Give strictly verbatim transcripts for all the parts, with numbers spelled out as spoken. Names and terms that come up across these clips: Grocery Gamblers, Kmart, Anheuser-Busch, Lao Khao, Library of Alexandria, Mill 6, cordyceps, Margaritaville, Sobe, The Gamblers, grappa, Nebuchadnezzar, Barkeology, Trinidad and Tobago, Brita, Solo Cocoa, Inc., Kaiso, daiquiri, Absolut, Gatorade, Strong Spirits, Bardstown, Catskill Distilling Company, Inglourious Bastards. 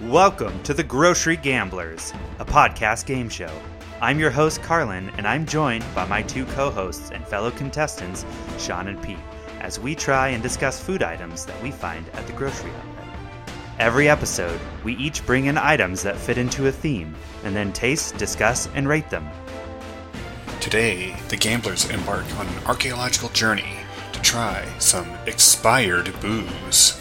Welcome to the Grocery Gamblers, a podcast game show. I'm your host, Carlin, and I'm joined by my two co-hosts and fellow contestants, Sean and Pete, as we try and discuss food items that we find at the grocery outlet. Every episode, we each bring in items that fit into a theme, and then taste, discuss, and rate them. Today, the gamblers embark on an archaeological journey to try some expired booze.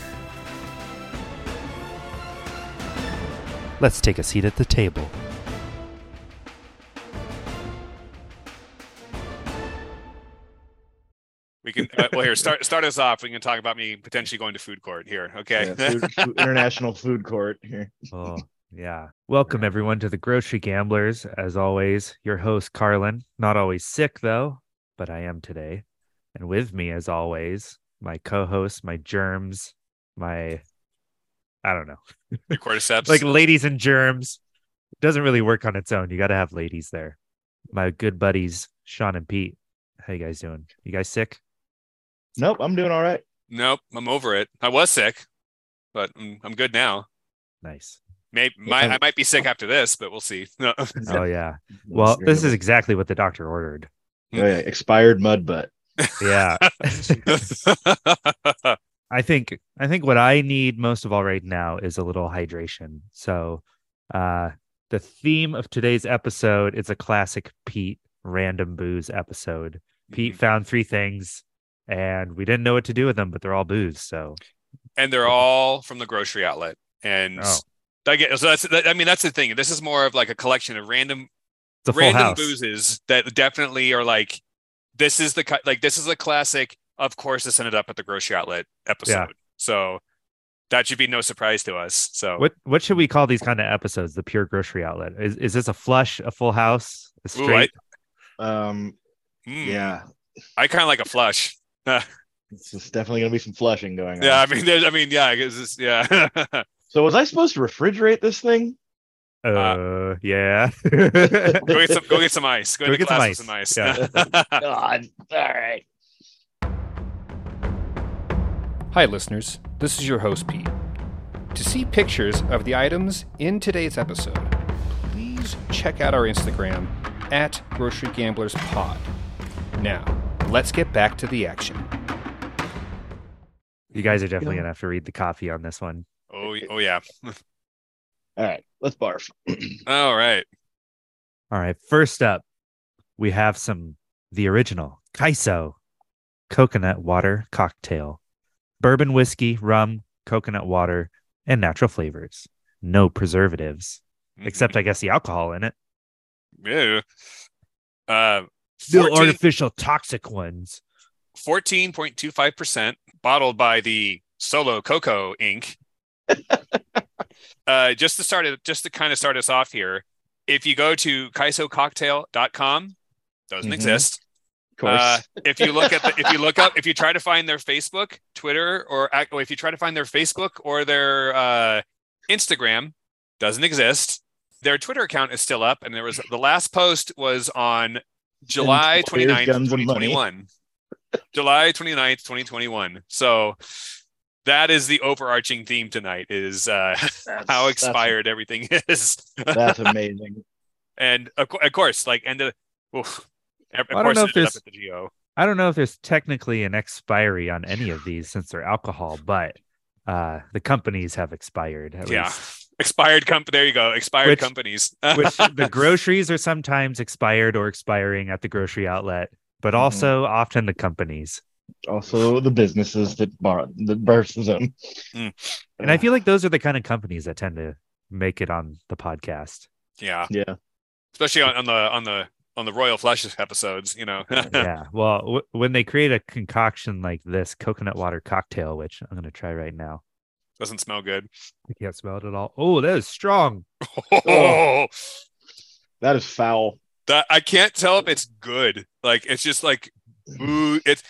Let's take a seat at the table. We can uh, well here start start us off. We can talk about me potentially going to food court here. Okay, yeah, food, food, international food court here. Oh yeah. Welcome everyone to the Grocery Gamblers. As always, your host Carlin. Not always sick though, but I am today. And with me, as always, my co-hosts, my germs, my. I don't know. Your cordyceps. Like ladies and germs. It doesn't really work on its own. You got to have ladies there. My good buddies, Sean and Pete. How you guys doing? You guys sick? Nope. I'm doing all right. Nope. I'm over it. I was sick, but I'm good now. Nice. Maybe my, I might be sick after this, but we'll see. Oh, yeah. Well, this is exactly what the doctor ordered. Oh, yeah. Expired mud butt. Yeah. I think I think what I need most of all right now is a little hydration. So uh, the theme of today's episode, it's a classic Pete random booze episode. Mm-hmm. Pete found three things and we didn't know what to do with them, but they're all booze. So and they're all from the grocery outlet. And oh. I get, so that's that, I mean, that's the thing. This is more of like a collection of random random boozes that definitely are like this is the like this is a classic. Of course, this ended up at the grocery outlet episode. Yeah. So that should be no surprise to us. So what what should we call these kind of episodes? The pure grocery outlet. Is is this a flush, a full house? A straight? Ooh, I, um mm, yeah. I kind of like a flush. It's definitely gonna be some flushing going on. Yeah, I mean there's I mean, yeah, I guess it's, yeah. So was I supposed to refrigerate this thing? Uh, uh yeah. go get some go get some ice. Go, go get some ice. Some ice. Yeah. God, all right. Hi, listeners. This is your host, Pete. To see pictures of the items in today's episode, please check out our Instagram at Grocery Gamblers Pod. Now, let's get back to the action. You guys are definitely going to have to read the copy on this one. Oh, oh yeah. All right, let's barf. All right. All right, first up, we have some, the original Kaiso coconut water cocktail. Bourbon whiskey, rum, coconut water, and natural flavors. No preservatives, mm-hmm. except I guess the alcohol in it. Yeah. Uh, Still fourteen artificial toxic ones. fourteen point two five percent bottled by the Solo Cocoa, Incorporated uh, just to start it, just to kind of start us off here, if you go to kaiso cocktail dot com, doesn't mm-hmm. exist. Of course. Uh, if you look at the, if you look up if you try to find their Facebook, Twitter, or if you try to find their Facebook or their uh, Instagram, doesn't exist. Their Twitter account is still up, and there was the last post was on July 29th, twenty twenty-one. July 29th, twenty twenty-one. So that is the overarching theme tonight: is uh, how expired everything is. That's amazing. And of, of course, like and the. Oof, Of I don't know if there's. The I don't know if there's technically an expiry on any of these since they're alcohol, but uh, the companies have expired. At yeah, least. expired company. There you go, expired which, companies. Which the groceries are sometimes expired or expiring at the grocery outlet, but also mm. often the companies, also the businesses that bar that bursts them. Mm. And I feel like those are the kind of companies that tend to make it on the podcast. Yeah, yeah, especially on, on the on the. on the Royal Flush episodes, you know. Yeah. Well, w- when they create a concoction like this coconut water cocktail, which I'm going to try right now. Doesn't smell good. I can't smell it at all. Oh, that is strong. Oh, that is foul. That I can't tell if it's good. Like, it's just like, ooh, it's,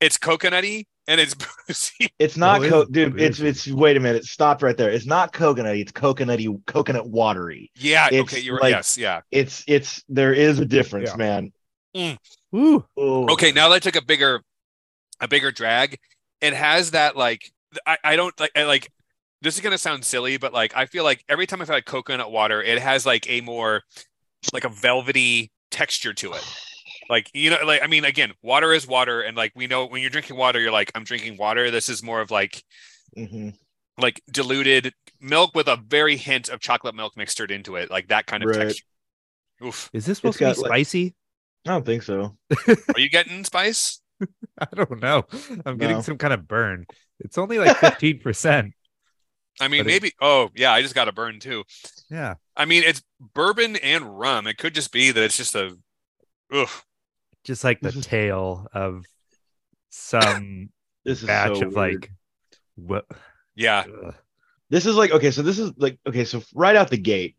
it's coconutty and it's, boozy. It's not, oh, co- it's, dude, it's, it's, wait a minute. Stop right there. It's not coconutty. It's coconutty, coconut watery. Yeah. It's okay. You're like, yes. Yeah. It's, it's, there is a difference, yeah. man. Mm. Ooh. Okay. Now that I took a bigger, a bigger drag, it has that, like, I, I don't like, I like, this is going to sound silly, but like, I feel like every time I've had coconut water, it has like a more like a velvety texture to it. Like, you know, like, I mean, again, water is water. And like, we know when you're drinking water, you're like, I'm drinking water. This is more of like, mm-hmm. like diluted milk with a very hint of chocolate milk mixed into it. Like that kind of right. texture. Oof. Is this supposed to be spicy? Like, I don't think so. Are you getting spice? I don't know. I'm no. getting some kind of burn. It's only like fifteen percent. I mean, but maybe. It, oh, yeah. I just got a burn too. Yeah. I mean, it's bourbon and rum. It could just be that it's just a, ugh. Just like the tail of some this batch so of weird. Like, what? Yeah. Ugh. This is like, okay. So this is like, okay. So right out the gate,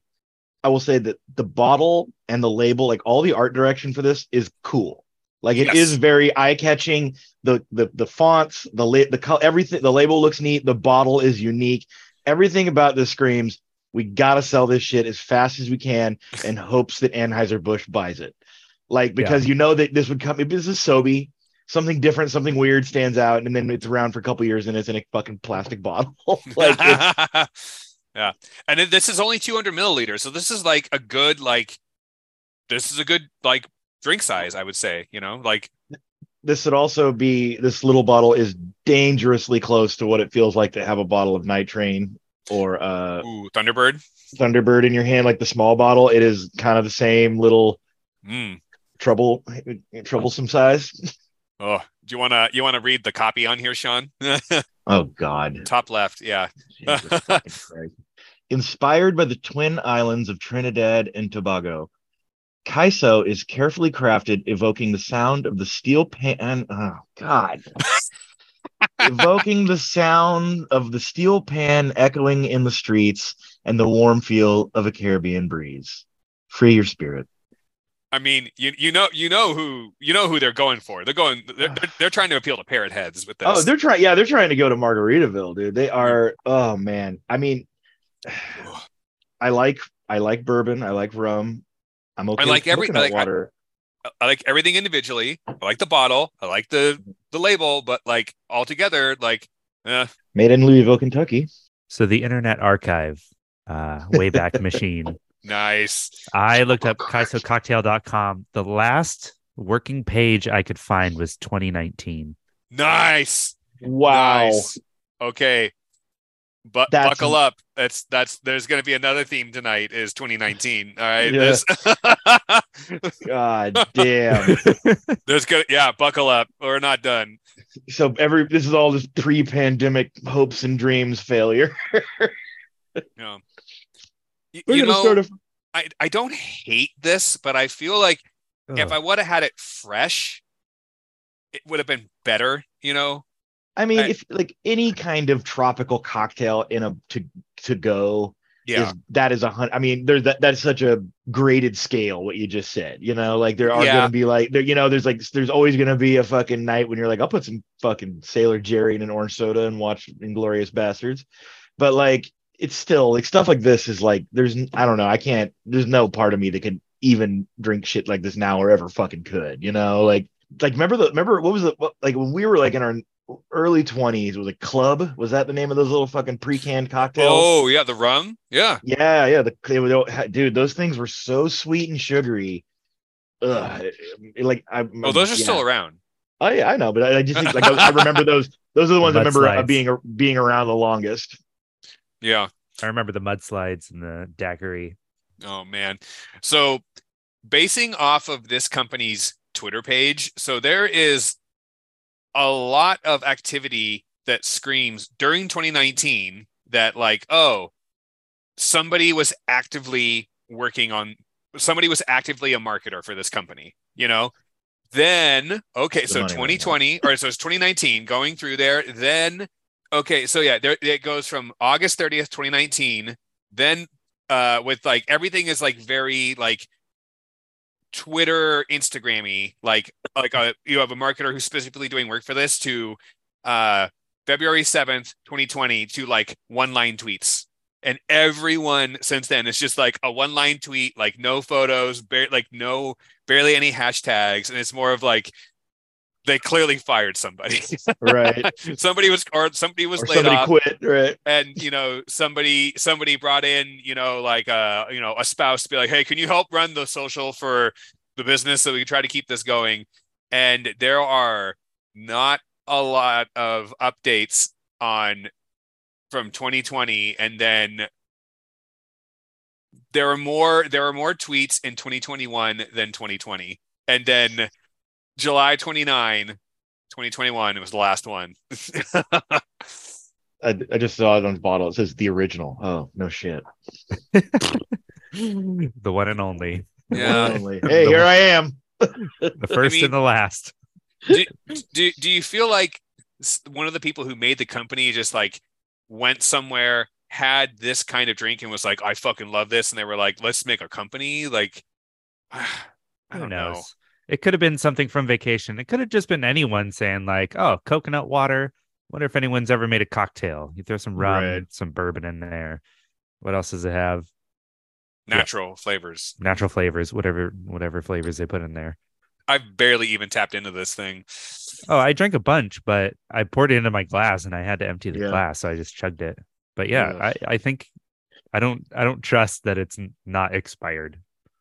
I will say that the bottle and the label, like all the art direction for this is cool. Like it yes. is very eye-catching. The the the fonts, the la- the color, everything. The label looks neat. The bottle is unique. Everything about this screams, we gotta sell this shit as fast as we can, in hopes that Anheuser-Busch buys it. Like because yeah. you know that this would come. This is Sobe. Something different, something weird stands out, and then it's around for a couple years, and it's in a fucking plastic bottle. Like. It's, yeah, and this is only two hundred milliliters, so this is like a good like, this is a good like drink size, I would say. You know, like this would also be this little bottle is dangerously close to what it feels like to have a bottle of Nitrane or uh, Ooh, Thunderbird, Thunderbird in your hand, like the small bottle. It is kind of the same little mm. trouble, troublesome size. Oh, do you wanna you wanna read the copy on here, Sean? Oh, God. Top left, yeah. Jesus Christ. Inspired by the twin islands of Trinidad and Tobago, Kaiso is carefully crafted, evoking the sound of the steel pan... Oh, God. Evoking the sound of the steel pan echoing in the streets and the warm feel of a Caribbean breeze. Free your spirit. I mean, you you know you know who you know who they're going for. They're going they're, they're, they're trying to appeal to parrot heads with this. Oh, they're trying. Yeah, they're trying to go to Margaritaville, dude. They are. Oh man, I mean, I like I like bourbon. I like rum. I'm okay. I like with every I like, water. I, I like everything individually. I like the bottle. I like the the label, but like all together, like eh. Made in Louisville, Kentucky. So the Internet Archive, uh, Wayback Machine. Nice. I looked up kaiso cocktail dot com. The last working page I could find was twenty nineteen. Nice. Wow. Nice. Okay. But that's... buckle up. That's that's there's going to be another theme tonight is twenty nineteen. All right. Yeah. This... God damn. There's good. Yeah, buckle up. We're not done. So every this is all just pre-pandemic hopes and dreams failure. Yeah. You, you know, sort of... I, I don't hate this, but I feel like Ugh. if I would have had it fresh, it would have been better, you know? I mean, I, if like any kind of tropical cocktail in a to to go, yeah. is, that is a hundred. I mean, there's that that's such a graded scale, what you just said, you know, like there are yeah. going to be like, there, you know, there's like, there's always going to be a fucking night when you're like, I'll put some fucking Sailor Jerry in an orange soda and watch Inglourious Bastards. But like, it's still like stuff like this is like there's I don't know I can't there's no part of me that can even drink shit like this now or ever fucking could, you know, like like remember the remember what was the what, like when we were like in our early twenties was a club was that the name of those little fucking pre-canned cocktails? Oh yeah, the rum. Yeah yeah yeah the they would, dude, those things were so sweet and sugary. Ugh, like I oh those are yeah. still around. Oh yeah, I know, but I, I just think, like I, I remember those those are the ones That's I remember nice. being being around the longest. Yeah, I remember the mudslides and the daiquiri. Oh man! So, basing off of this company's Twitter page, so there is a lot of activity that screams during twenty nineteen that like, oh, somebody was actively working on, somebody was actively a marketer for this company. You know, then okay, so twenty twenty, or so it's twenty nineteen going through there, then. Okay, so yeah, there, it goes from August thirtieth, twenty nineteen. Then, uh, with like everything is like very like Twitter, Instagram-y. Like, like a, you have a marketer who's specifically doing work for this to uh, February seventh, twenty twenty, to like one-line tweets. And everyone since then is just like a one-line tweet, like no photos, bar- like no barely any hashtags, and it's more of like. they clearly fired somebody. Right. Somebody was, or somebody was or laid somebody off. Somebody quit, right? And you know, somebody somebody brought in, you know, like a you know a spouse to be like, hey, can you help run the social for the business so we can try to keep this going? And there are not a lot of updates on from twenty twenty, and then there are more. There are more tweets in twenty twenty-one than twenty twenty, and then July twenty-ninth, twenty twenty-one, it was the last one. I, I just saw it on the bottle. It says the original. Oh, no shit. The one and only. Yeah. One and only. Hey, the here one. I am. The first I mean, and the last. do, do do you feel like one of the people who made the company just like went somewhere, had this kind of drink, and was like, I fucking love this, and they were like, let's make a company? Like, I don't Who knows? know. It could have been something from vacation. It could have just been anyone saying like, oh, coconut water. Wonder if anyone's ever made a cocktail. You throw some rum, right. some bourbon in there. What else does it have? Natural yeah. flavors. Natural flavors, whatever whatever flavors they put in there. I've barely even tapped into this thing. Oh, I drank a bunch, but I poured it into my glass and I had to empty the yeah. glass, so I just chugged it. But yeah, yeah. I, I think I don't I don't trust that it's not expired.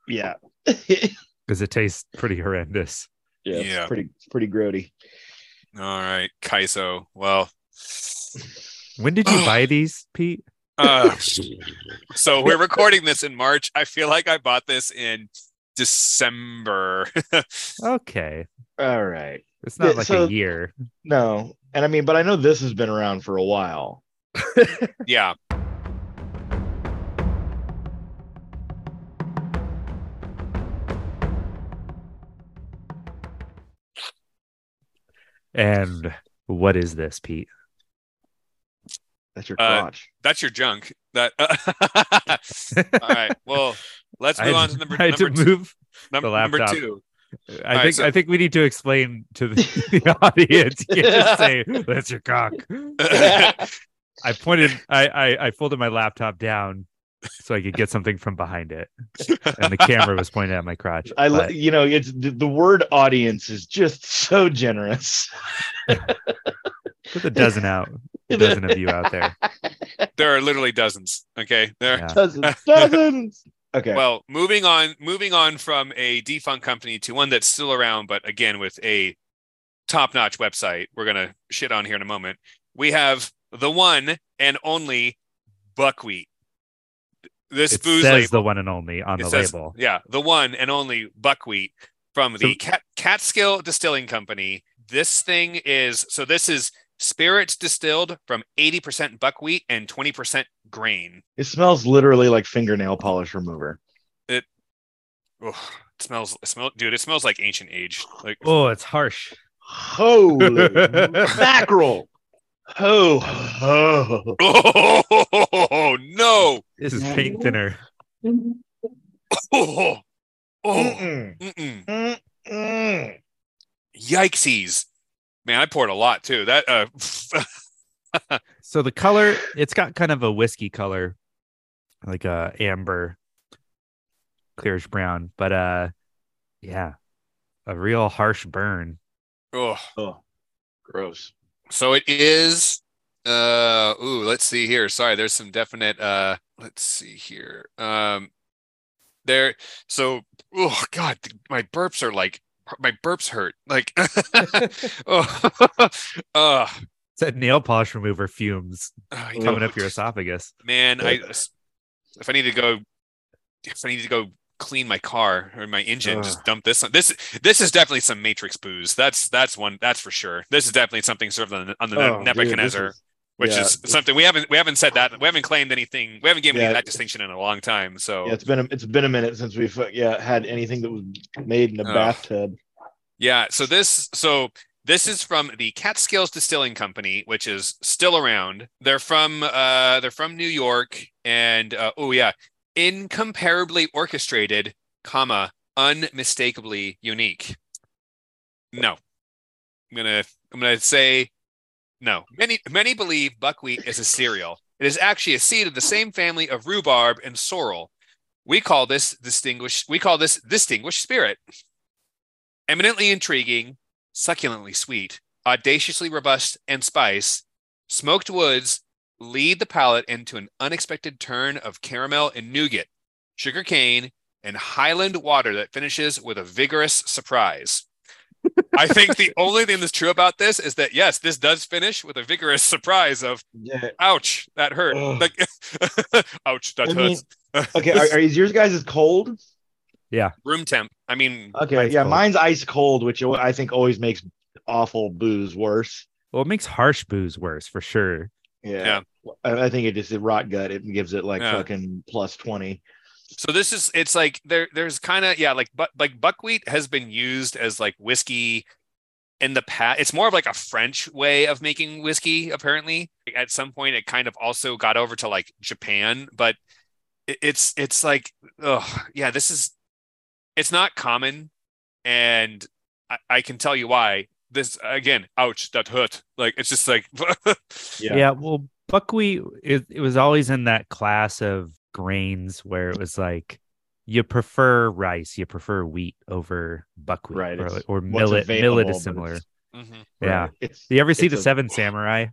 Yeah. Because it tastes pretty horrendous. Yeah. It's yeah. pretty pretty grody. All right, Kaiso. Well, when did you buy these, Pete? Uh, so we're recording this in March. I feel like I bought this in December. Okay. All right. It's not yeah, like so, a year. No. And I mean, but I know this has been around for a while. Yeah. And what is this, Pete? That's your crotch. Uh, that's your junk. That. Uh, all right. Well, let's move I, on to number. I number to move two. Num- number two. I all think. Right, so- I think we need to explain to the, the audience. You can't just say that's your cock. I pointed. I, I I folded my laptop down so I could get something from behind it, and the camera was pointed at my crotch. I, but... you know, it's the, the word "audience" is just so generous. Put a dozen out, a dozen of you out there. There are literally dozens. Okay, there yeah. dozens, dozens. Okay. Well, moving on, moving on from a defunct company to one that's still around, but again with a top-notch website. We're gonna shit on here in a moment. We have the one and only Buckwheat. This it booze says label. The one and only on it the says, label. Yeah, the one and only Buckwheat from the so, Cat, Catskill Distilling Company. This thing is, so this is spirits distilled from eighty percent buckwheat and twenty percent grain. It smells literally like fingernail polish remover. It, oh, it smells, it smell, dude, it smells like ancient age. Like, oh, it's harsh. Holy mackerel. Oh, oh. Oh, oh, oh, oh, oh, no. This is paint thinner. Oh, oh. Mm-mm. Mm-mm. Mm-mm. Yikesies. Man, I poured a lot too. That uh... So the color, it's got kind of a whiskey color, like a amber, clearish brown, but uh yeah, a real harsh burn. Oh, oh. Gross. So it is, uh, ooh, let's see here. Sorry, there's some definite, uh, let's see here. Um, there, so, oh, God, my burps are like, my burps hurt. Like, oh, uh, it's that nail polish remover fumes uh, coming know, up your esophagus. Man, I, if I need to go, if I need to go clean my car or my engine, Ugh. just dump this on. This this is definitely some Matrix booze. That's that's one that's for sure. This is definitely something served on the, on the oh, Nebuchadnezzar, dude, is, which yeah, is something we haven't we haven't said that we haven't claimed anything. We haven't given yeah, any that distinction in a long time. So yeah, it's been a, it's been a minute since we've yeah had anything that was made in a uh, bathtub. Yeah. So this so this is from the Catskills Distilling Company, which is still around. They're from uh they're from New York, and uh, oh yeah. Incomparably orchestrated, comma, unmistakably unique. No. I'm gonna I'm gonna say no. Many many believe buckwheat is a cereal. It is actually a seed of the same family of rhubarb and sorrel. We call this distinguished we call this distinguished spirit. Eminently intriguing, succulently sweet, audaciously robust and spice, smoked woods lead the palate into an unexpected turn of caramel and nougat, sugar cane, and Highland water that finishes with a vigorous surprise. I think the only thing that's true about this is that, yes, this does finish with a vigorous surprise of, yeah. ouch, that hurt. Like, ouch, that I hurts. Mean, okay, are, are yours guys as cold? Yeah. Room temp. I mean. Okay, yeah, cold. Mine's ice cold, which I think always makes awful booze worse. Well, it makes harsh booze worse, for sure. Yeah. yeah. I, I think it just, it rot gut. It gives it like yeah. fucking plus twenty. So this is, it's like there, there's kind of, yeah, like, but like buckwheat has been used as like whiskey in the past. It's more of like a French way of making whiskey. Apparently at some point it kind of also got over to like Japan, but it, it's, it's like, oh yeah, this is, it's not common. And I, I can tell you why. This again, ouch, that hurt. Like, it's just like, yeah. yeah, well, buckwheat, it, it was always in that class of grains where it was like you prefer rice, you prefer wheat over buckwheat, right? Or, or millet. Millet is similar. Mm-hmm. Yeah. Right. It's, you ever see the a... Seven Samurai?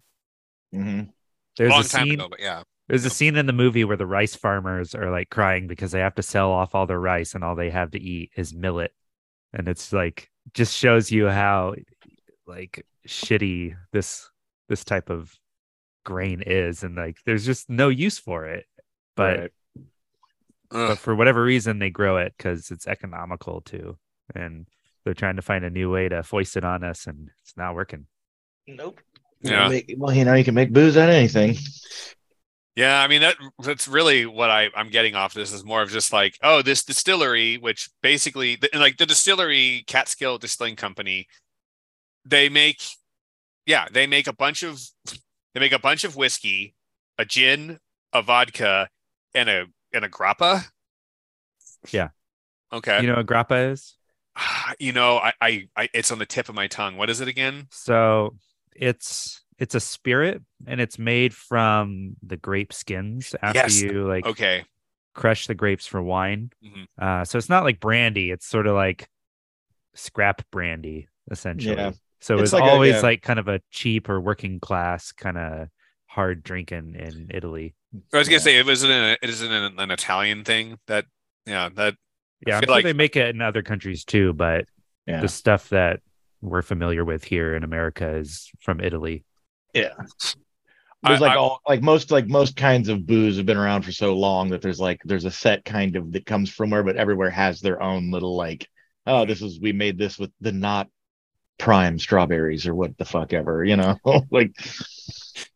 Mm-hmm. There's Long a time scene, ago, but yeah. There's yeah. a scene in the movie where the rice farmers are like crying because they have to sell off all their rice and all they have to eat is millet, and it's like just shows you how like shitty this this type of grain is, and like there's just no use for it. But, right. but for whatever reason, they grow it because it's economical too. And they're trying to find a new way to foist it on us, and it's not working. Nope. Yeah. Make, well, you know, you can make booze out of anything. Yeah, I mean, that that's really what I, I'm getting off this is more of just like, oh, this distillery, which basically, the, like the distillery, Catskill Distilling Company, they make, yeah, they make a bunch of, they make a bunch of whiskey, a gin, a vodka, and a and a grappa. Yeah. Okay. You know what grappa is? You know, I, I, I it's on the tip of my tongue. What is it again? So it's it's a spirit, and it's made from the grape skins after yes. you like okay. crush the grapes for wine. Mm-hmm. Uh, so it's not like brandy. It's sort of like scrap brandy, essentially. Yeah. So it's, it's like always a, yeah. like kind of a cheap or working class kind of hard drinking in Italy. I was gonna yeah. say it wasn't an it isn't an, an Italian thing that yeah that yeah I feel I'm sure like they make it in other countries too, but yeah. the stuff that we're familiar with here in America is from Italy. Yeah, there's I, like I, all like most like most kinds of booze have been around for so long that there's like there's a set kind of that comes from where, but everywhere has their own little like oh this is we made this with the not prime strawberries or what the fuck ever, you know. Like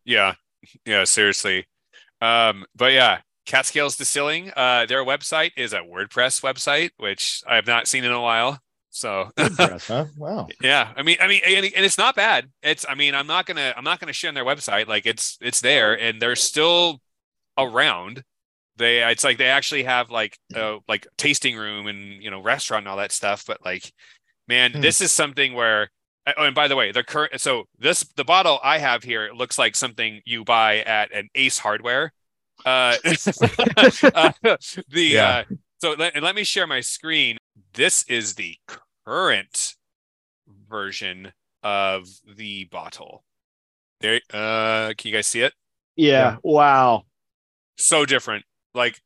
yeah yeah seriously. Um, but yeah, Catskills Distilling, uh, their website is a WordPress website, which I have not seen in a while. So, WordPress, huh? Wow. Yeah. I mean, I mean, and, and it's not bad. It's, I mean, I'm not going to, I'm not going to shit on their website. Like it's, it's there and they're still around. They, it's like, they actually have like, uh, like tasting room and, you know, restaurant and all that stuff. But like, man, hmm. this is something where, oh, and by the way, the current so this the bottle I have here it looks like something you buy at an Ace Hardware. Uh, uh, the yeah. uh, so let, and let me share my screen. This is the current version of the bottle. There, uh, can you guys see it? Yeah. yeah. Wow. So different. Like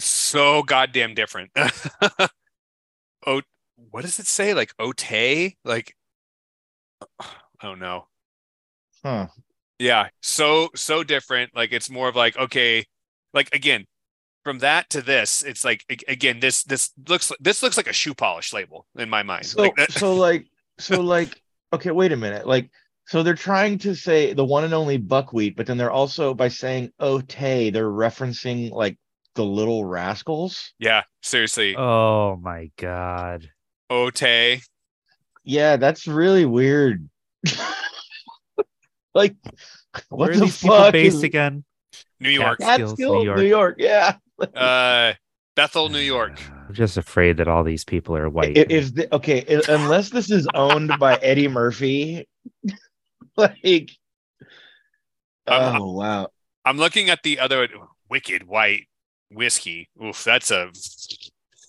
so goddamn different. Oh, what does it say? Like Ote? Like. I don't know. Huh. Yeah. So, so different. Like, it's more of like, okay, like again, from that to this, it's like, again, this, this looks, this looks like a shoe polish label in my mind. So, like that- so like, so like, okay, wait a minute. Like, so they're trying to say the one and only buckwheat, but then they're also by saying Ote, they're referencing like the Little Rascals. Yeah. Seriously. Oh my God. Ote. Yeah. That's really weird. Like, what where the are these fuck? People based is... again? New York. Catskills, New York. New York. Yeah. uh, Bethel, New York. I'm just afraid that all these people are white. If, if the, okay, if, unless this is owned by Eddie Murphy, like, I'm, oh wow. I'm looking at the other wicked white whiskey. Oof, that's a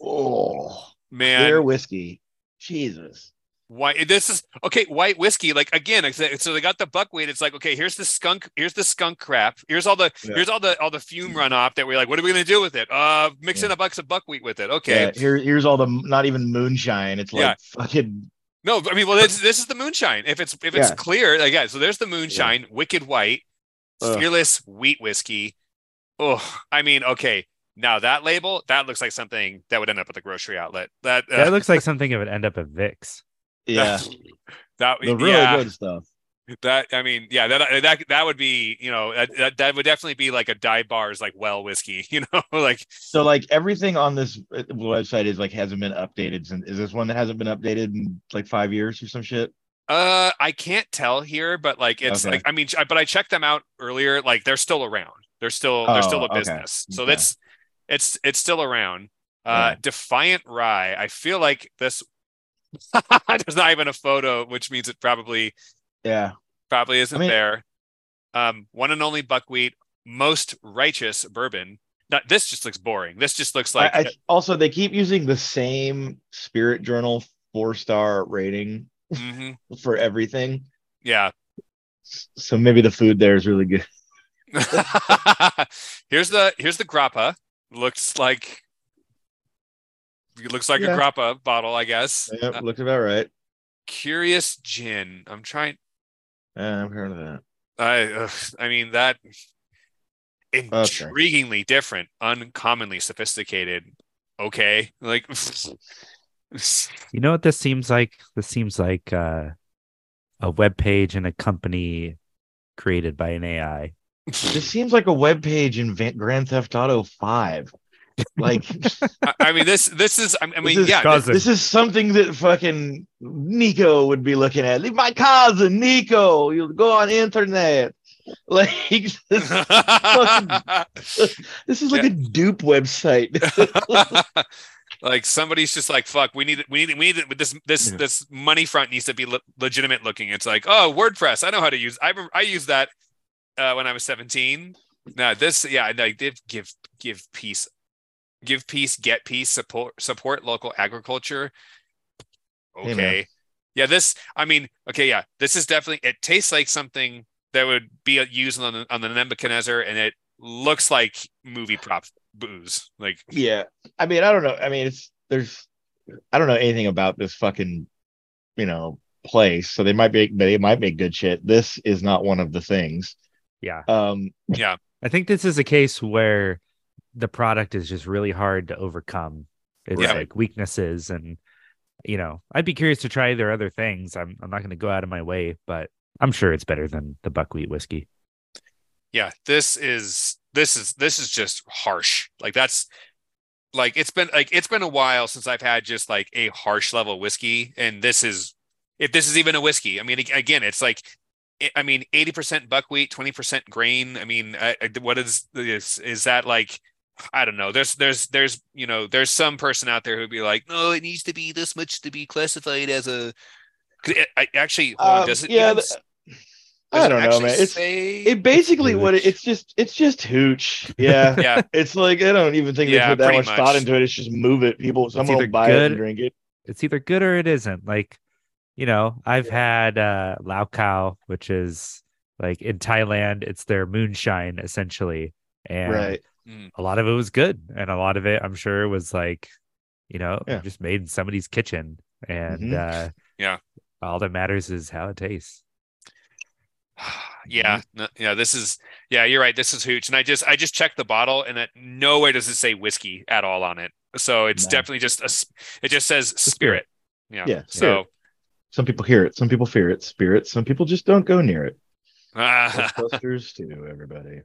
oh man, clear whiskey. Jesus. White. This is okay. White whiskey. Like again, so they got the buckwheat. It's like, okay, here's the skunk. Here's the skunk crap. Here's all the yeah. here's all the all the fume runoff that we're like, what are we gonna do with it? Uh, mix yeah. in a box of buckwheat with it. Okay. Yeah. Here, here's all the not even moonshine. It's like yeah. fucking. No, I mean, well, this, this is the moonshine. If it's if it's yeah. clear, like yeah. So there's the moonshine, yeah. Wicked White, Ugh. Fearless Wheat Whiskey. Oh, I mean, okay. Now that label, that looks like something that would end up at the grocery outlet. That uh, that looks like something that would end up at Vic's. Yeah, that the really yeah, good stuff. That I mean, yeah, that that that would be, you know, that, that that would definitely be like a dive bar's like well whiskey, you know, like so like everything on this website is like hasn't been updated since. Is this one that hasn't been updated in like five years or some shit? Uh, I can't tell here, but like it's okay. like I mean, I, but I checked them out earlier. Like they're still around. They're still oh, they're still a okay. business. So okay. that's it's it's still around. Uh, yeah. Defiant Rye. I feel like this. There's not even a photo, which means it probably yeah probably isn't I mean, there. Um one and only buckwheat, most righteous bourbon. Not, this just looks boring. This just looks like I, I, also they keep using the same Spirit Journal four star rating mm-hmm. for everything. Yeah, so maybe the food there is really good. here's the here's the grappa. Looks like It looks like yeah. a grappa bottle, I guess. Yep, uh, looks about right. Curious Gin. I'm trying. Uh, I'm hearing of that. I, uh, I mean, that intriguingly okay. different, uncommonly sophisticated. Okay, like. You know what this seems like? This seems like uh, a web page in a company created by an A I. This seems like a web page in Grand Theft Auto five. Like, I mean, this this is I mean, this is, yeah, this, this is something that fucking Nico would be looking at. Leave my cousin Nico. You'll go on internet. Like this, fucking, this is like yeah. a dupe website. Like somebody's just like, fuck, we need we need we need this this yeah. this money front needs to be le- legitimate looking. It's like, oh, WordPress. I know how to use. I I used that uh, when I was seventeen. No, this yeah, no, give give peace. Give peace, get peace, support support local agriculture. Okay. Amen. Yeah, this, I mean, okay, yeah. This is definitely, it tastes like something that would be used on the, on the Nebuchadnezzar, and it looks like movie prop booze. Like, yeah. I mean, I don't know. I mean, it's, there's, I don't know anything about this fucking, you know, place. So they might be, they might make good shit. This is not one of the things. Yeah. Um, yeah. I think this is a case where the product is just really hard to overcome. It's yeah. like weaknesses, and you know, I'd be curious to try their other things. I'm I'm not going to go out of my way, but I'm sure it's better than the buckwheat whiskey. Yeah, this is this is this is just harsh. Like that's like it's been like it's been a while since I've had just like a harsh level whiskey, and this is if this is even a whiskey. I mean, again, it's like. I mean, eighty percent buckwheat, twenty percent grain. I mean, I, I, what is this? Is, is that like, I don't know. There's, there's, there's, you know, there's some person out there who'd be like, no, it needs to be this much to be classified as a. It, I, actually, um, does it? Yeah, does, the, does I don't it know, man. It's it basically hooch. What it, it's just. It's just hooch. Yeah, yeah. It's like I don't even think yeah, they put that much, much thought into it. It's just move it. People, it's someone will buy good, it and drink it. It's either good or it isn't. Like. You know, I've had uh, Lao Khao, which is like in Thailand, it's their moonshine, essentially. And right. mm. a lot of it was good. And a lot of it, I'm sure, was like, you know, yeah. just made in somebody's kitchen. And mm-hmm. uh, yeah, all that matters is how it tastes. yeah. No, yeah, this is yeah, you're right. This is hooch. And I just I just checked the bottle, and it, nowhere does it say whiskey at all on it. So it's no. definitely just a it just says spirit. Yeah. yeah. So. Some people hear it. Some people fear it. Spirit. Some people just don't go near it. Ghostbusters too, everybody.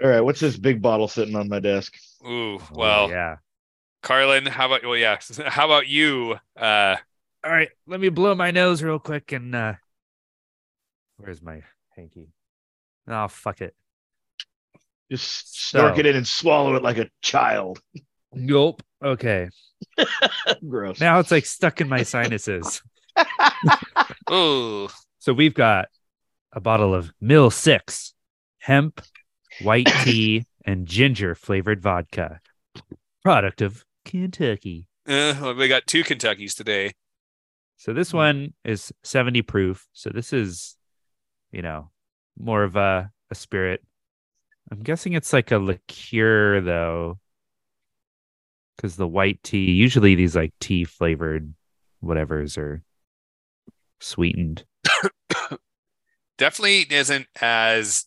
All right. What's this big bottle sitting on my desk? Ooh. Well, oh, yeah. Carlin, how about, well, yeah. How about you? Uh, All right. Let me blow my nose real quick. And uh, where's my hanky? Oh, fuck it. Just snark so. It in and swallow it like a child. Nope. Okay. Gross. Now it's like stuck in my sinuses. Oh. So we've got a bottle of Mill six hemp white tea, and ginger flavored vodka. Product of Kentucky. Uh, well, we got two Kentuckys today. So this one is seventy proof. So this is, you know, more of a, a spirit. I'm guessing it's like a liqueur, though, because the white tea, usually these like tea flavored whatevers are sweetened. Definitely isn't as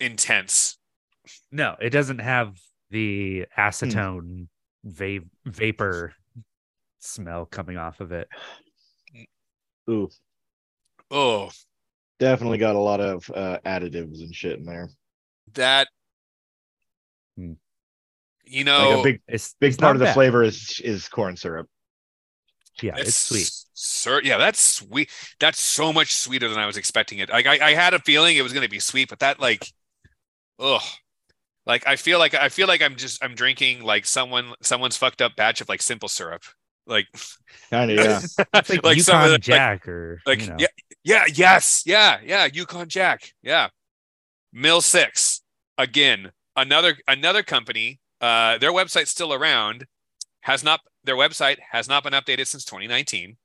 intense. No, it doesn't have the acetone hmm. va- vapor smell coming off of it. Ooh. Oh, definitely got a lot of uh, additives and shit in there. That, hmm. you know, like a big, it's, big it's part of the bad. flavor is is corn syrup. Yeah, that's, it's sweet. Sir, yeah, that's sweet. That's so much sweeter than I was expecting it. Like I, I had a feeling it was going to be sweet, but that, like, ugh, like I feel like I feel like I'm just I'm drinking like someone someone's fucked up batch of like simple syrup, like kind of yeah, like, like Yukon some of the, Jack like, or like you know. yeah yeah yes yeah yeah Yukon Jack yeah. Mill six, again, another another company. Uh, their website's still around. Has not their website has not been updated since twenty nineteen.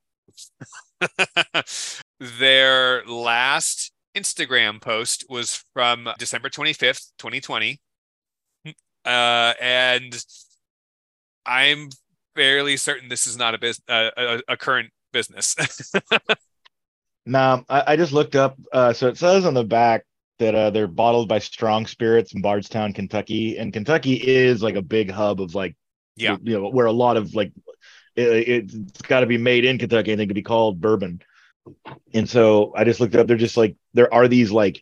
Their last Instagram post was from December twenty-fifth, twenty twenty. Uh, and I'm fairly certain this is not a bus- uh, a, a current business. No, I, I just looked up. Uh, so it says on the back that uh, they're bottled by Strong Spirits in Bardstown, Kentucky. And Kentucky is like a big hub of like, yeah, you know, where a lot of like, it, it's got to be made in Kentucky and they could be called bourbon. And so I just looked up, they're just like, there are these like,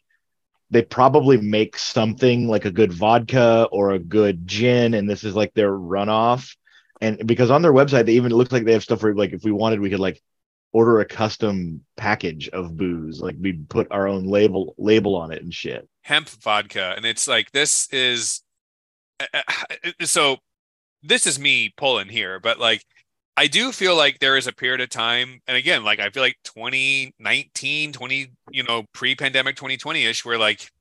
they probably make something like a good vodka or a good gin. And this is like their runoff. And because on their website, they even, it looks like they have stuff for like, if we wanted, we could like order a custom package of booze, like we put our own label label on it and shit. Hemp vodka, and it's like this is uh, so. This is me pulling here, but like I do feel like there is a period of time, and again, like I feel like twenty nineteen, twenty, you know, pre-pandemic twenty twenty ish, where like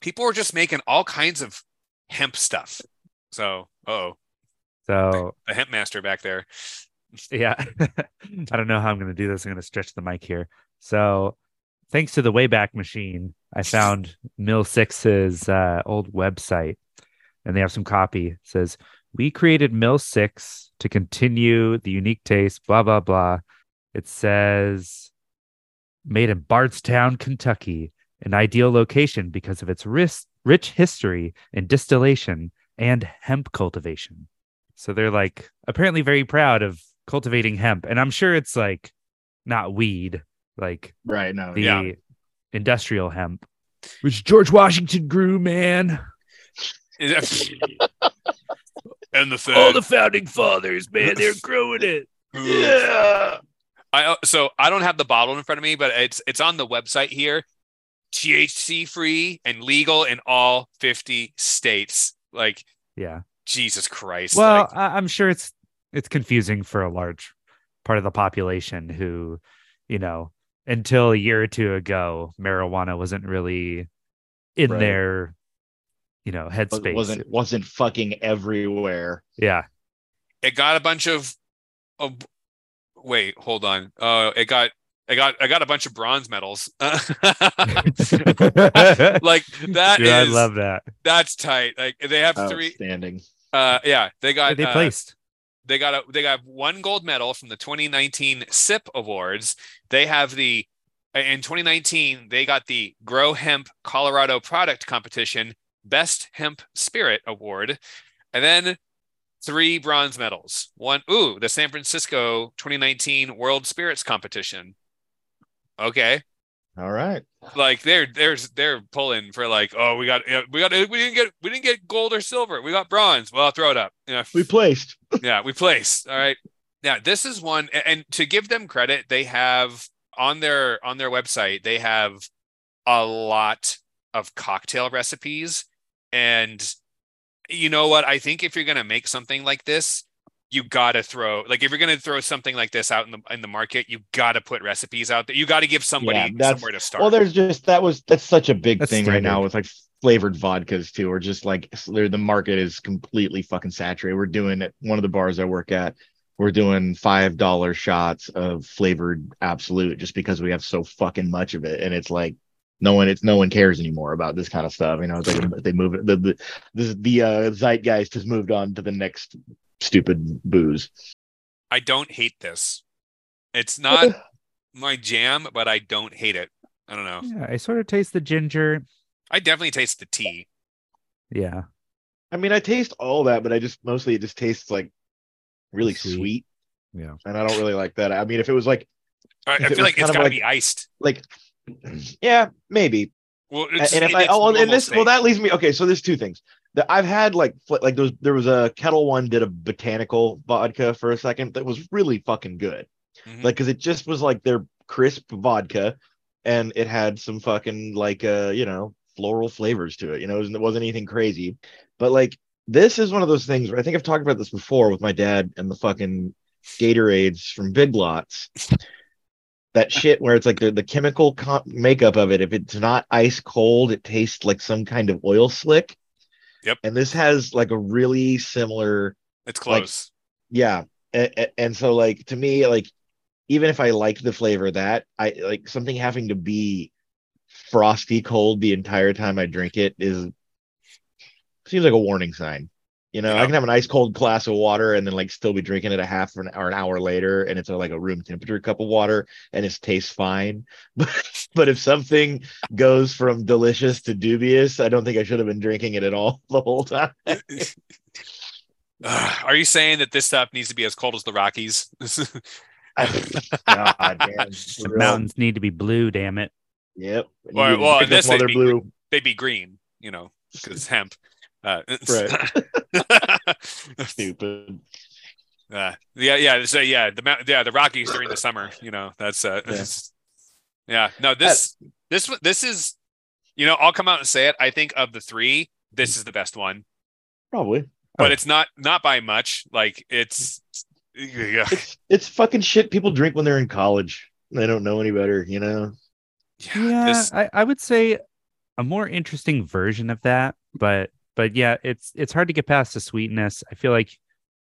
people were just making all kinds of hemp stuff. So, oh, so the hemp master back there. Yeah, I don't know how I'm going to do this. I'm going to stretch the mic here. So thanks to the Wayback Machine, I found Mill six's uh, old website, and they have some copy. It says, we created Mill six to continue the unique taste, blah, blah, blah. It says, made in Bardstown, Kentucky, an ideal location because of its ris- rich history in distillation and hemp cultivation. So they're like apparently very proud of cultivating hemp, and I'm sure it's like not weed, like right now the yeah. industrial hemp, which George Washington grew, man. And the third. All the founding fathers, man, they're growing it. Yeah. I so I don't have the bottle in front of me, but it's it's on the website here. T H C free and legal in all fifty states. Like yeah, Jesus Christ. Well, like, I'm sure it's. It's confusing for a large part of the population who, you know, until a year or two ago, marijuana wasn't really in right. their, you know, headspace. It wasn't, wasn't fucking everywhere. Yeah. It got a bunch of, oh, wait, hold on. Uh, it got, I got, I got a bunch of bronze medals. Like that Dude, is, I love that. That's tight. Like they have three standing. Uh, yeah, they got, they uh, placed. They got a, they got one gold medal from the twenty nineteen S I P Awards. They have the in twenty nineteen they got the Grow Hemp Colorado Product Competition Best Hemp Spirit Award, and then three bronze medals. One ooh the San Francisco twenty nineteen World Spirits Competition. Okay, all right. Like they're there's they're pulling for like oh we got we got we didn't get we didn't get gold or silver, we got bronze. Well, I'll throw it up. Yeah, we placed. Yeah, we placed. All right. Now this is one, and to give them credit, they have on their on their website they have a lot of cocktail recipes, and you know what? I think if you're gonna make something like this, you gotta throw like if you're gonna throw something like this out in the in the market, you gotta put recipes out there. You gotta give somebody yeah, somewhere to start. Well, there's just that was that's such a big that's thing standard. Right now with like flavored vodkas too, or just like the market is completely fucking saturated. We're doing at one of the bars I work at, we're doing five dollar shots of flavored Absolut just because we have so fucking much of it, and it's like no one, it's no one cares anymore about this kind of stuff. You know, it's like they move it. The the the, the uh, zeitgeist has moved on to the next stupid booze. I don't hate this. It's not my jam, but I don't hate it. I don't know. Yeah, I sort of taste the ginger. I definitely taste the tea. Yeah. I mean, I taste all that, but I just mostly it just tastes like really sweet. sweet. Yeah. And I don't really like that. I mean, if it was like, I, I feel it like it's gotta like, be iced. Like, yeah, maybe. Well, it's, and if it's I oh, and this thing. Well, that leaves me okay. So there's two things that I've had like like there was, there was a Kettle One did a botanical vodka for a second that was really fucking good, mm-hmm. like because it just was like their crisp vodka, and it had some fucking like uh you know floral flavors to it. You know, it wasn't, it wasn't anything crazy, but like this is one of those things where I think I've talked about this before with my dad and the fucking Gatorades from Big Lots. That shit where it's like the, the chemical co- makeup of it. If it's not ice cold, it tastes like some kind of oil slick. Yep. And this has like a really similar. It's close. Like, yeah. And, and so like, to me, like, even if I like the flavor of that, I like something having to be frosty cold the entire time I drink it is seems like a warning sign. You know, yeah. I can have an ice cold glass of water and then like still be drinking it a half an hour, an hour later. And it's a, like a room temperature cup of water and it tastes fine. But, but if something goes from delicious to dubious, I don't think I should have been drinking it at all the whole time. Are you saying that this stuff needs to be as cold as the Rockies? God, damn, the mountains need to be blue. Damn it. Yep. Or, well, well in this they'd be, blue. They'd be green, you know, because hemp. Uh, right. Stupid. Uh, yeah, yeah, so yeah, the yeah, the Rockies during the summer. You know, that's uh, yeah. yeah. No, this that's... this this is, you know, I'll come out and say it. I think of the three, this is the best one, probably. But oh. it's not not by much. Like it's, yeah. it's it's fucking shit people drink when they're in college. They don't know any better, you know. Yeah, yeah this... I, I would say a more interesting version of that, but. But yeah, it's it's hard to get past the sweetness. I feel like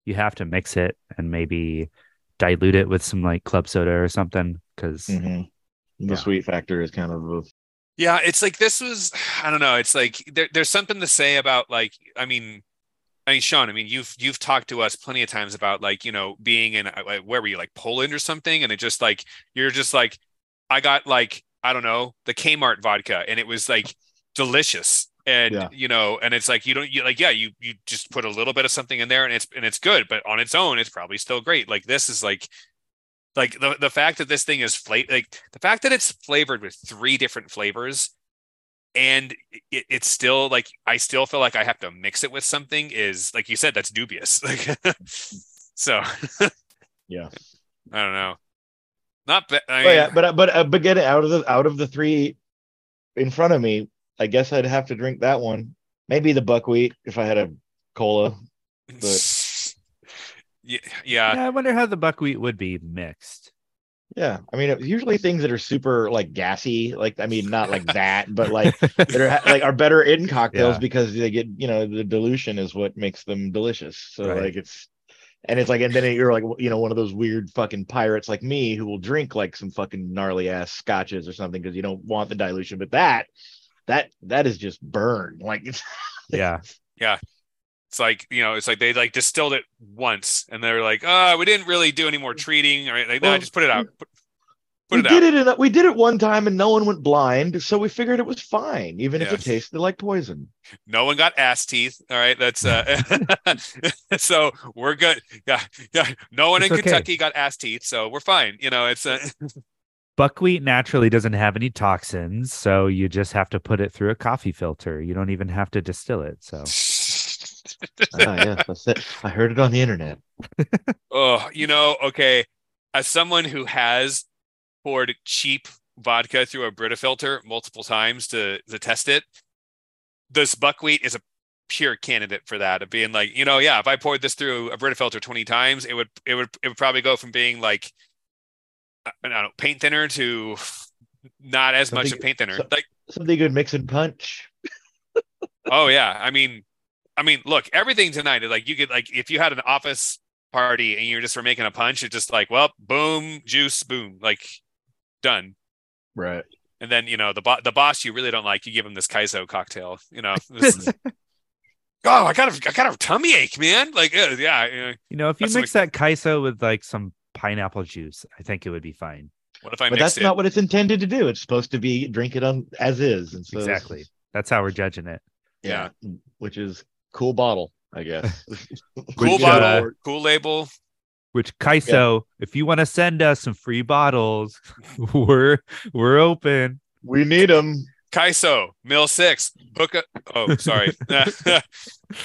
you have to mix it and maybe dilute it with some like club soda or something because mm-hmm. the yeah. sweet factor is kind of a... yeah. It's like this was I don't know. It's like there, there's something to say about like I mean, I mean Sean. I mean you've you've talked to us plenty of times about like you know being in like, where were you like Poland or something, and it just like you're just like I got like I don't know the Kmart vodka and it was like delicious. And, yeah. you know, and it's like, you don't you like, yeah, you, you just put a little bit of something in there and it's, and it's good, but on its own, it's probably still great. Like this is like, like the, the fact that this thing is fla- like the fact that it's flavored with three different flavors and it, it's still like, I still feel like I have to mix it with something is like you said, that's dubious. Like, so yeah, I don't know. Not, be- I mean, oh, yeah, but, but, uh, but get it out of the, out of the three in front of me. I guess I'd have to drink that one. Maybe the buckwheat if I had a cola. But... yeah, yeah. Yeah. I wonder how the buckwheat would be mixed. Yeah. I mean, it, usually things that are super like gassy, like, I mean, not like that, but like, that are, like are better in cocktails yeah. because they get, you know, the dilution is what makes them delicious. So right. like it's, and it's like, and then you're like, you know, one of those weird fucking pirates like me who will drink like some fucking gnarly ass scotches or something because you don't want the dilution, but that That that is just burned. Like it's yeah. Yeah. It's like, you know, it's like they like distilled it once and they're like, oh, we didn't really do any more treating or anything. Like, well, no, just put it out. Put, put we it did out. It in, we did it one time and no one went blind, so we figured it was fine, even yeah. if it tasted like poison. No one got ass teeth. All right. That's uh so we're good. Yeah. Yeah. No one it's in okay. Kentucky got ass teeth, so we're fine. You know, it's uh buckwheat naturally doesn't have any toxins, so you just have to put it through a coffee filter. You don't even have to distill it. So, oh, yeah, that's it. I heard it on the internet. Oh, you know, okay. As someone who has poured cheap vodka through a Brita filter multiple times to, to test it, this buckwheat is a pure candidate for that. Of being like, you know, yeah, if I poured this through a Brita filter twenty times, it would, it would, it would probably go from being like. I don't know, paint thinner to not as something, much of paint thinner. So, like something good mix and punch. Oh yeah. I mean, I mean, look, everything tonight is like, you could, like, if you had an office party and you're just for making a punch, it's just like, well, boom, juice, boom, like done. Right. And then, you know, the bo- the boss you really don't like, you give him this Kaiso cocktail, you know, this is, oh, I kind of, I kind of tummy ache, man. Like, uh, yeah. Uh, you know, if you mix that Kaiso with like some pineapple juice, I think it would be fine. What if I but that's it? Not what it's intended to do. It's supposed to be drink it on as is. And so exactly. That's how we're judging it. Yeah. yeah. Which is cool bottle, I guess. Cool which, bottle, uh, cool label. Which Kaiso, yeah. if you want to send us some free bottles, we're we're open. We need them. Kaiso, Mill six, book a, oh, sorry.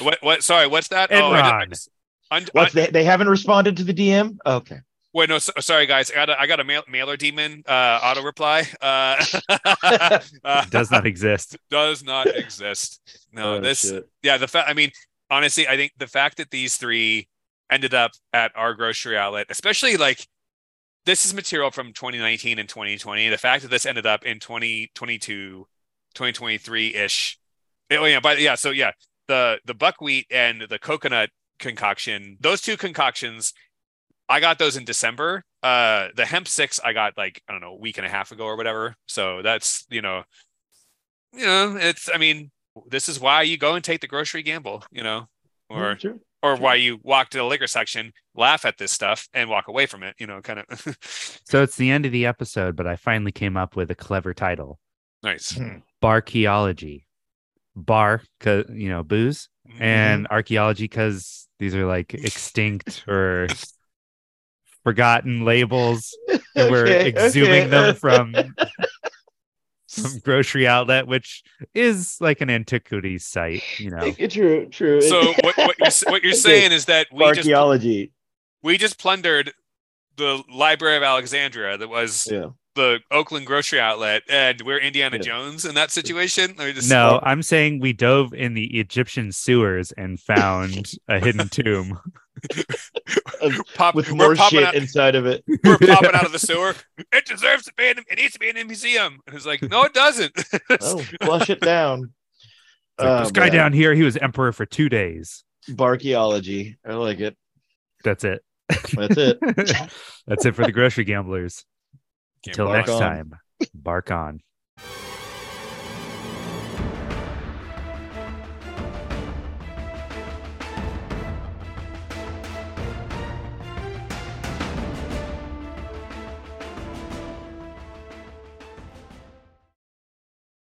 what what sorry, what's that? And oh, I just, un, what's un, they, they haven't responded to the D M? Okay. Wait, no, so, sorry guys. I got a, I got a mail, mailer demon uh auto reply. Uh, uh does not exist. Does not exist. No, oh, this shit. yeah, the fact I mean, honestly, I think the fact that these three ended up at our grocery outlet, especially like this is material from twenty nineteen and twenty twenty. The fact that this ended up in twenty twenty-two, twenty twenty-three ish. Oh yeah, but yeah, so yeah, the the buckwheat and the coconut concoction, those two concoctions, I got those in December. Uh, the hemp six I got like, I don't know, a week and a half ago or whatever. So that's, you know, you know, it's, I mean, this is why you go and take the grocery gamble, you know, or mm, sure. or why you walk to the liquor section, laugh at this stuff and walk away from it, you know, kind of. So it's the end of the episode, but I finally came up with a clever title. Nice. Hmm. Barkeology. Bar, cause, you know, booze, mm-hmm. and archaeology because these are like extinct or forgotten labels. And we're okay, exhuming okay. them from... Some grocery outlet, which is like an antiquities site, you know. True, true. So what, what you're, what you're saying is that we archaeology, just, we just plundered the Library of Alexandria, that was yeah. the Oakland grocery outlet, and we're Indiana yeah. Jones in that situation. Or just, no, like, I'm saying we dove in the Egyptian sewers and found a hidden tomb. Pop, with more shit out, inside of it. We're popping out of the sewer. It deserves to be in, it needs to be in a museum. And it's like, no, it doesn't. Oh, flush it down. Like, oh, this guy man. down here, he was emperor for two days. Barkeology. I like it. That's it. That's it. That's it for the grocery gamblers. Until next on. time, bark on.